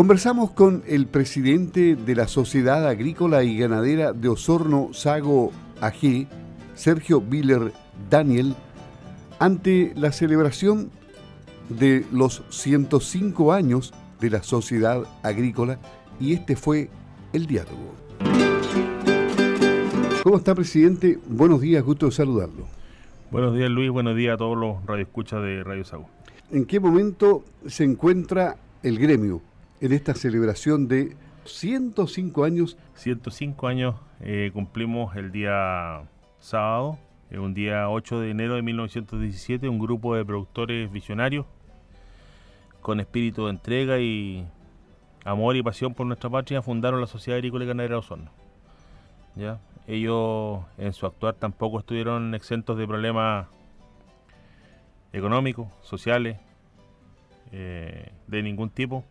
Conversamos con el presidente de la Sociedad Agrícola y Ganadera de Osorno, Sago AG, Sergio Villar Daniel, ante la celebración de los 105 años de la Sociedad Agrícola, y este fue el diálogo. ¿Cómo está, presidente? Buenos días, gusto de saludarlo. Buenos días, Luis, buenos días a todos los radioescuchas de Radio Sago. ¿En qué momento se encuentra el gremio en esta celebración de 105 años? 105 años cumplimos el día sábado, un día 8 de enero de 1917, un grupo de productores visionarios con espíritu de entrega y amor y pasión por nuestra patria fundaron la Sociedad Agrícola y Ganadera de Osorno. ¿Ya? Ellos en su actuar tampoco estuvieron exentos de problemas económicos, sociales, de ningún tipo,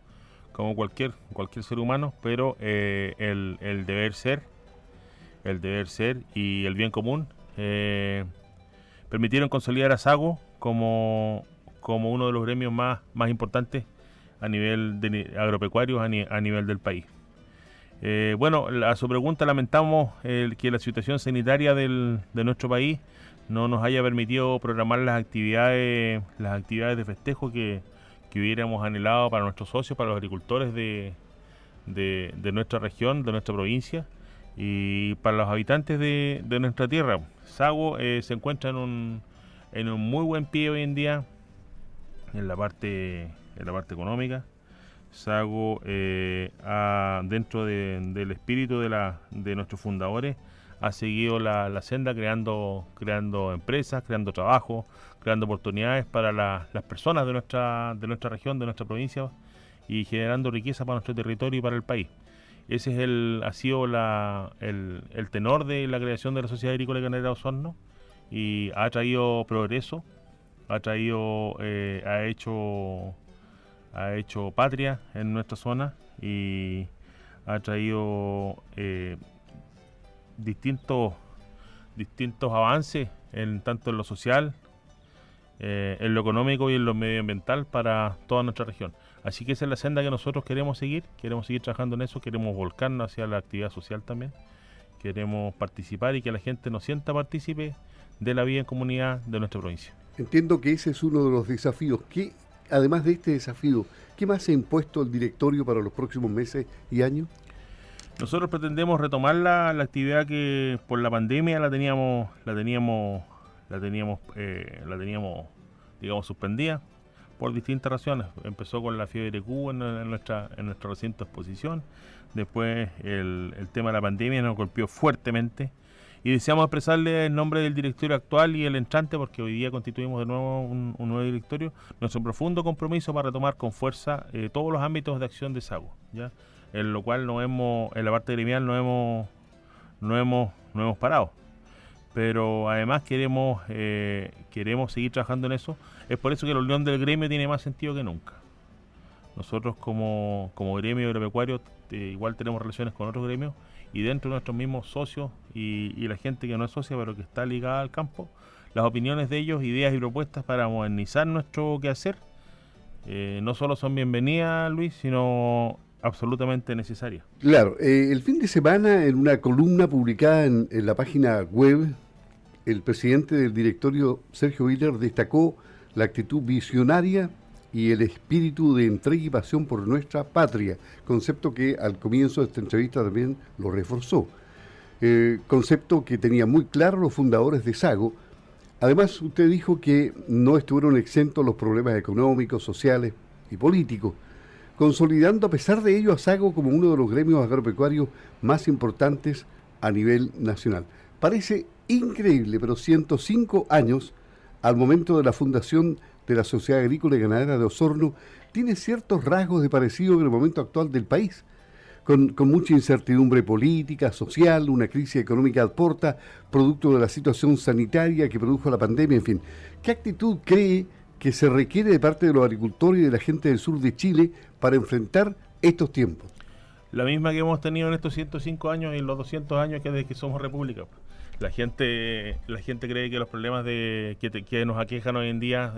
como cualquier ser humano, pero el deber ser y el bien común permitieron consolidar a Sago como uno de los gremios más importantes a nivel de agropecuario, a nivel del país. Bueno, a su pregunta, lamentamos que la situación sanitaria de nuestro país no nos haya permitido programar las actividades de festejo que hubiéramos anhelado para nuestros socios, para los agricultores de nuestra región, de nuestra provincia y para los habitantes de nuestra tierra. Sago se encuentra en un muy buen pie hoy en día en la parte económica. Sago, dentro del espíritu de nuestros fundadores, ha seguido la senda creando empresas, creando trabajo, creando oportunidades para las personas de nuestra región, de nuestra provincia, y generando riqueza para nuestro territorio y para el país. Ese es ha sido el tenor de la creación de la Sociedad Agrícola y Ganadera de Osorno, y ha traído progreso, ha hecho patria en nuestra zona y ha traído distintos avances tanto en lo social, en lo económico y en lo medioambiental para toda nuestra región. Así que esa es la senda que nosotros queremos seguir trabajando en eso, queremos volcarnos hacia la actividad social también, queremos participar y que la gente nos sienta partícipe de la vida en comunidad de nuestra provincia. Entiendo que ese es uno de los desafíos. Además de este desafío, ¿qué más se ha impuesto el directorio para los próximos meses y años? Nosotros pretendemos retomar la actividad que por la pandemia la teníamos digamos suspendida por distintas razones. Empezó con la fiebre de Cuba en nuestro recinto de exposición, después el tema de la pandemia nos golpeó fuertemente y deseamos expresarle el nombre del directorio actual y el entrante, porque hoy día constituimos de nuevo un nuevo directorio, nuestro profundo compromiso para retomar con fuerza todos los ámbitos de acción de Sago, ¿ya? En lo cual en la parte gremial no hemos parado, pero además queremos seguir trabajando en eso. Es por eso que la unión del gremio tiene más sentido que nunca. Nosotros como gremio agropecuario igual tenemos relaciones con otros gremios y dentro de nuestros mismos socios y la gente que no es socia pero que está ligada al campo, las opiniones de ellos, ideas y propuestas para modernizar nuestro quehacer, no solo son bienvenidas, Luis, sino absolutamente necesarias. Claro, el fin de semana en una columna publicada en la página web, el presidente del directorio, Sergio Villar, destacó la actitud visionaria y el espíritu de entrega y pasión por nuestra patria, concepto que al comienzo de esta entrevista también lo reforzó, concepto que tenían muy claro los fundadores de Sago. Además, usted dijo que no estuvieron exentos los problemas económicos, sociales y políticos, consolidando a pesar de ello a Sago como uno de los gremios agropecuarios más importantes a nivel nacional. Parece increíble, pero 105 años al momento de la fundación de la Sociedad Agrícola y Ganadera de Osorno tiene ciertos rasgos de parecido en el momento actual del país, con mucha incertidumbre política, social, una crisis económica ad porta, producto de la situación sanitaria que produjo la pandemia, en fin. ¿Qué actitud cree que se requiere de parte de los agricultores y de la gente del sur de Chile para enfrentar estos tiempos? La misma que hemos tenido en estos 105 años y en los 200 años que desde que somos república. La gente cree que los problemas que nos aquejan hoy en día,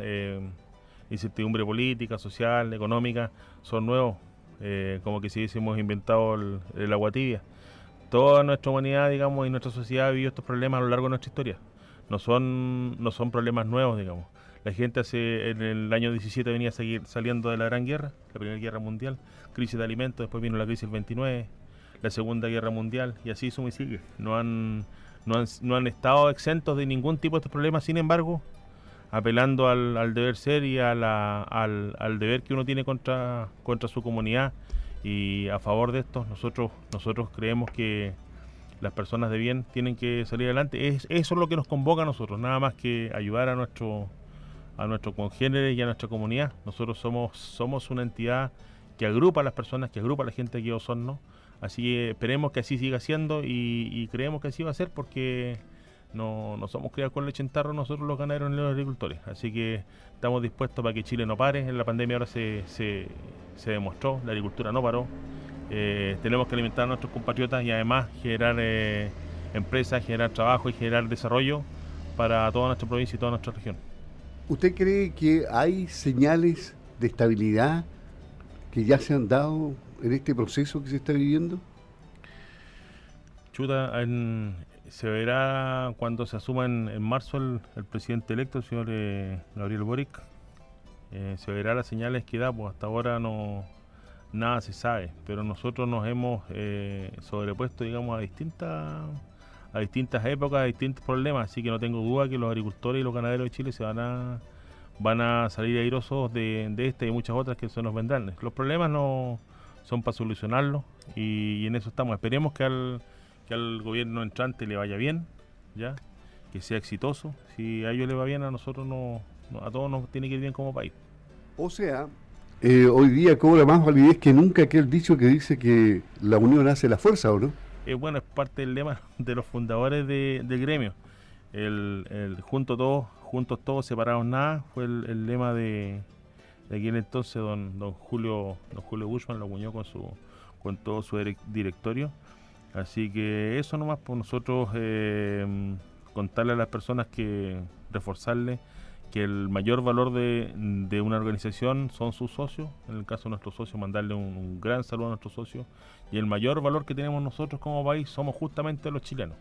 incertidumbre política, social, económica, son nuevos. como que si hubiésemos inventado el agua tibia. Toda nuestra humanidad, digamos, y nuestra sociedad ha vivido estos problemas a lo largo de nuestra historia. No son problemas nuevos, digamos. La gente en el año 17 venía a seguir saliendo de la Gran Guerra, la Primera Guerra Mundial, crisis de alimentos, después vino la crisis del 29, la Segunda Guerra Mundial, y así suma y sigue. No han estado exentos de ningún tipo de estos problemas, sin embargo, apelando al deber ser y al deber que uno tiene contra su comunidad y a favor de estos, nosotros creemos que las personas de bien tienen que salir adelante. Eso es lo que nos convoca a nosotros, nada más que ayudar a nuestro congénere y a nuestra comunidad. Nosotros somos una entidad que agrupa a las personas, que agrupa a la gente aquí de Osorno. Así que esperemos que así siga siendo y creemos que así va a ser, porque no somos criados con leche en tarro nosotros los ganaderos y los agricultores. Así que estamos dispuestos para que Chile no pare. En la pandemia ahora se demostró, la agricultura no paró. Tenemos que alimentar a nuestros compatriotas y además generar empresas, generar trabajo y generar desarrollo para toda nuestra provincia y toda nuestra región. ¿Usted cree que hay señales de estabilidad que ya se han dado en este proceso que se está viviendo? Chuta, se verá cuando se asuma en marzo el presidente electo, el señor Gabriel Boric. Se verá las señales que da, pues hasta ahora nada se sabe, pero nosotros nos hemos sobrepuesto, digamos, a distintas épocas, a distintos problemas, así que no tengo duda que los agricultores y los ganaderos de Chile se van a salir airosos de esta y muchas otras que se nos vendrán. Los problemas no son para solucionarlos y en eso estamos. Esperemos que al gobierno entrante le vaya bien, ya, que sea exitoso. Si a ellos le va bien, a nosotros a todos nos tiene que ir bien como país. O sea, hoy día cobra más validez que nunca aquel dicho que dice que la unión hace la fuerza, ¿o no? Bueno, es parte del lema de los fundadores del gremio. El juntos todos, separados nada, fue el lema de aquel entonces don Julio Bushman, lo acuñó con todo su directorio. Así que eso nomás, por nosotros contarle a las personas, que reforzarle que el mayor valor de una organización son sus socios. En el caso de nuestros socios, mandarle un gran saludo a nuestros socios. Y el mayor valor que tenemos nosotros como país somos justamente los chilenos.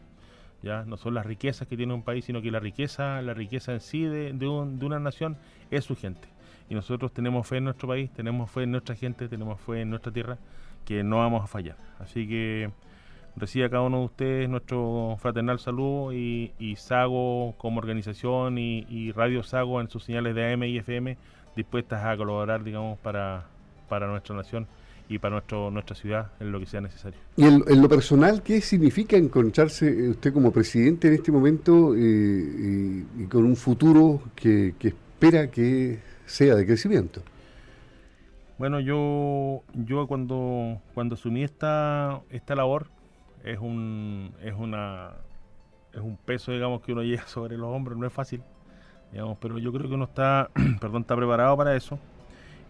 Ya no son las riquezas que tiene un país, sino que la riqueza en sí de una nación es su gente. Y nosotros tenemos fe en nuestro país, tenemos fe en nuestra gente, tenemos fe en nuestra tierra, que no vamos a fallar. Así que reciba cada uno de ustedes nuestro fraternal saludo y Sago como organización y Radio Sago en sus señales de AM y FM dispuestas a colaborar, digamos, para nuestra nación y para nuestra ciudad en lo que sea necesario. Y en lo personal, ¿qué significa encontrarse usted como presidente en este momento y con un futuro que espera que sea de crecimiento? Bueno, yo cuando asumí esta labor, es un peso, digamos, que uno lleva sobre los hombros. No es fácil, digamos, pero yo creo que uno está preparado para eso.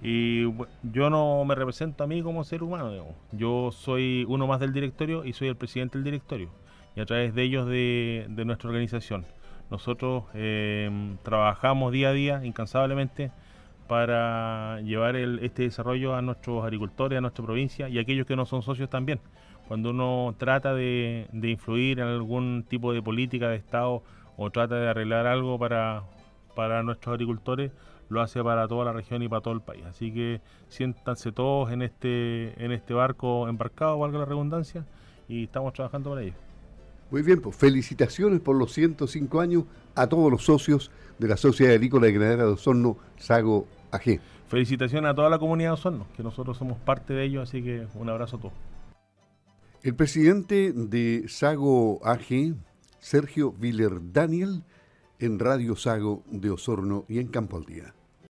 Y yo no me represento a mí como ser humano, digamos. Yo soy uno más del directorio y soy el presidente del directorio, y a través de ellos de nuestra organización nosotros trabajamos día a día incansablemente para llevar este desarrollo a nuestros agricultores, a nuestra provincia y a aquellos que no son socios también. Cuando uno trata de influir en algún tipo de política de Estado o trata de arreglar algo para nuestros agricultores, lo hace para toda la región y para todo el país. Así que siéntanse todos en este barco embarcado, valga la redundancia, y estamos trabajando para ello. Muy bien, pues felicitaciones por los 105 años a todos los socios de la Sociedad Agrícola y Ganadera de Osorno, Sago AG. Felicitaciones a toda la comunidad de Osorno, que nosotros somos parte de ello, así que un abrazo a todos. El presidente de Sago AG, Sergio Villar Daniel, en Radio Sago de Osorno y en Campo al Día.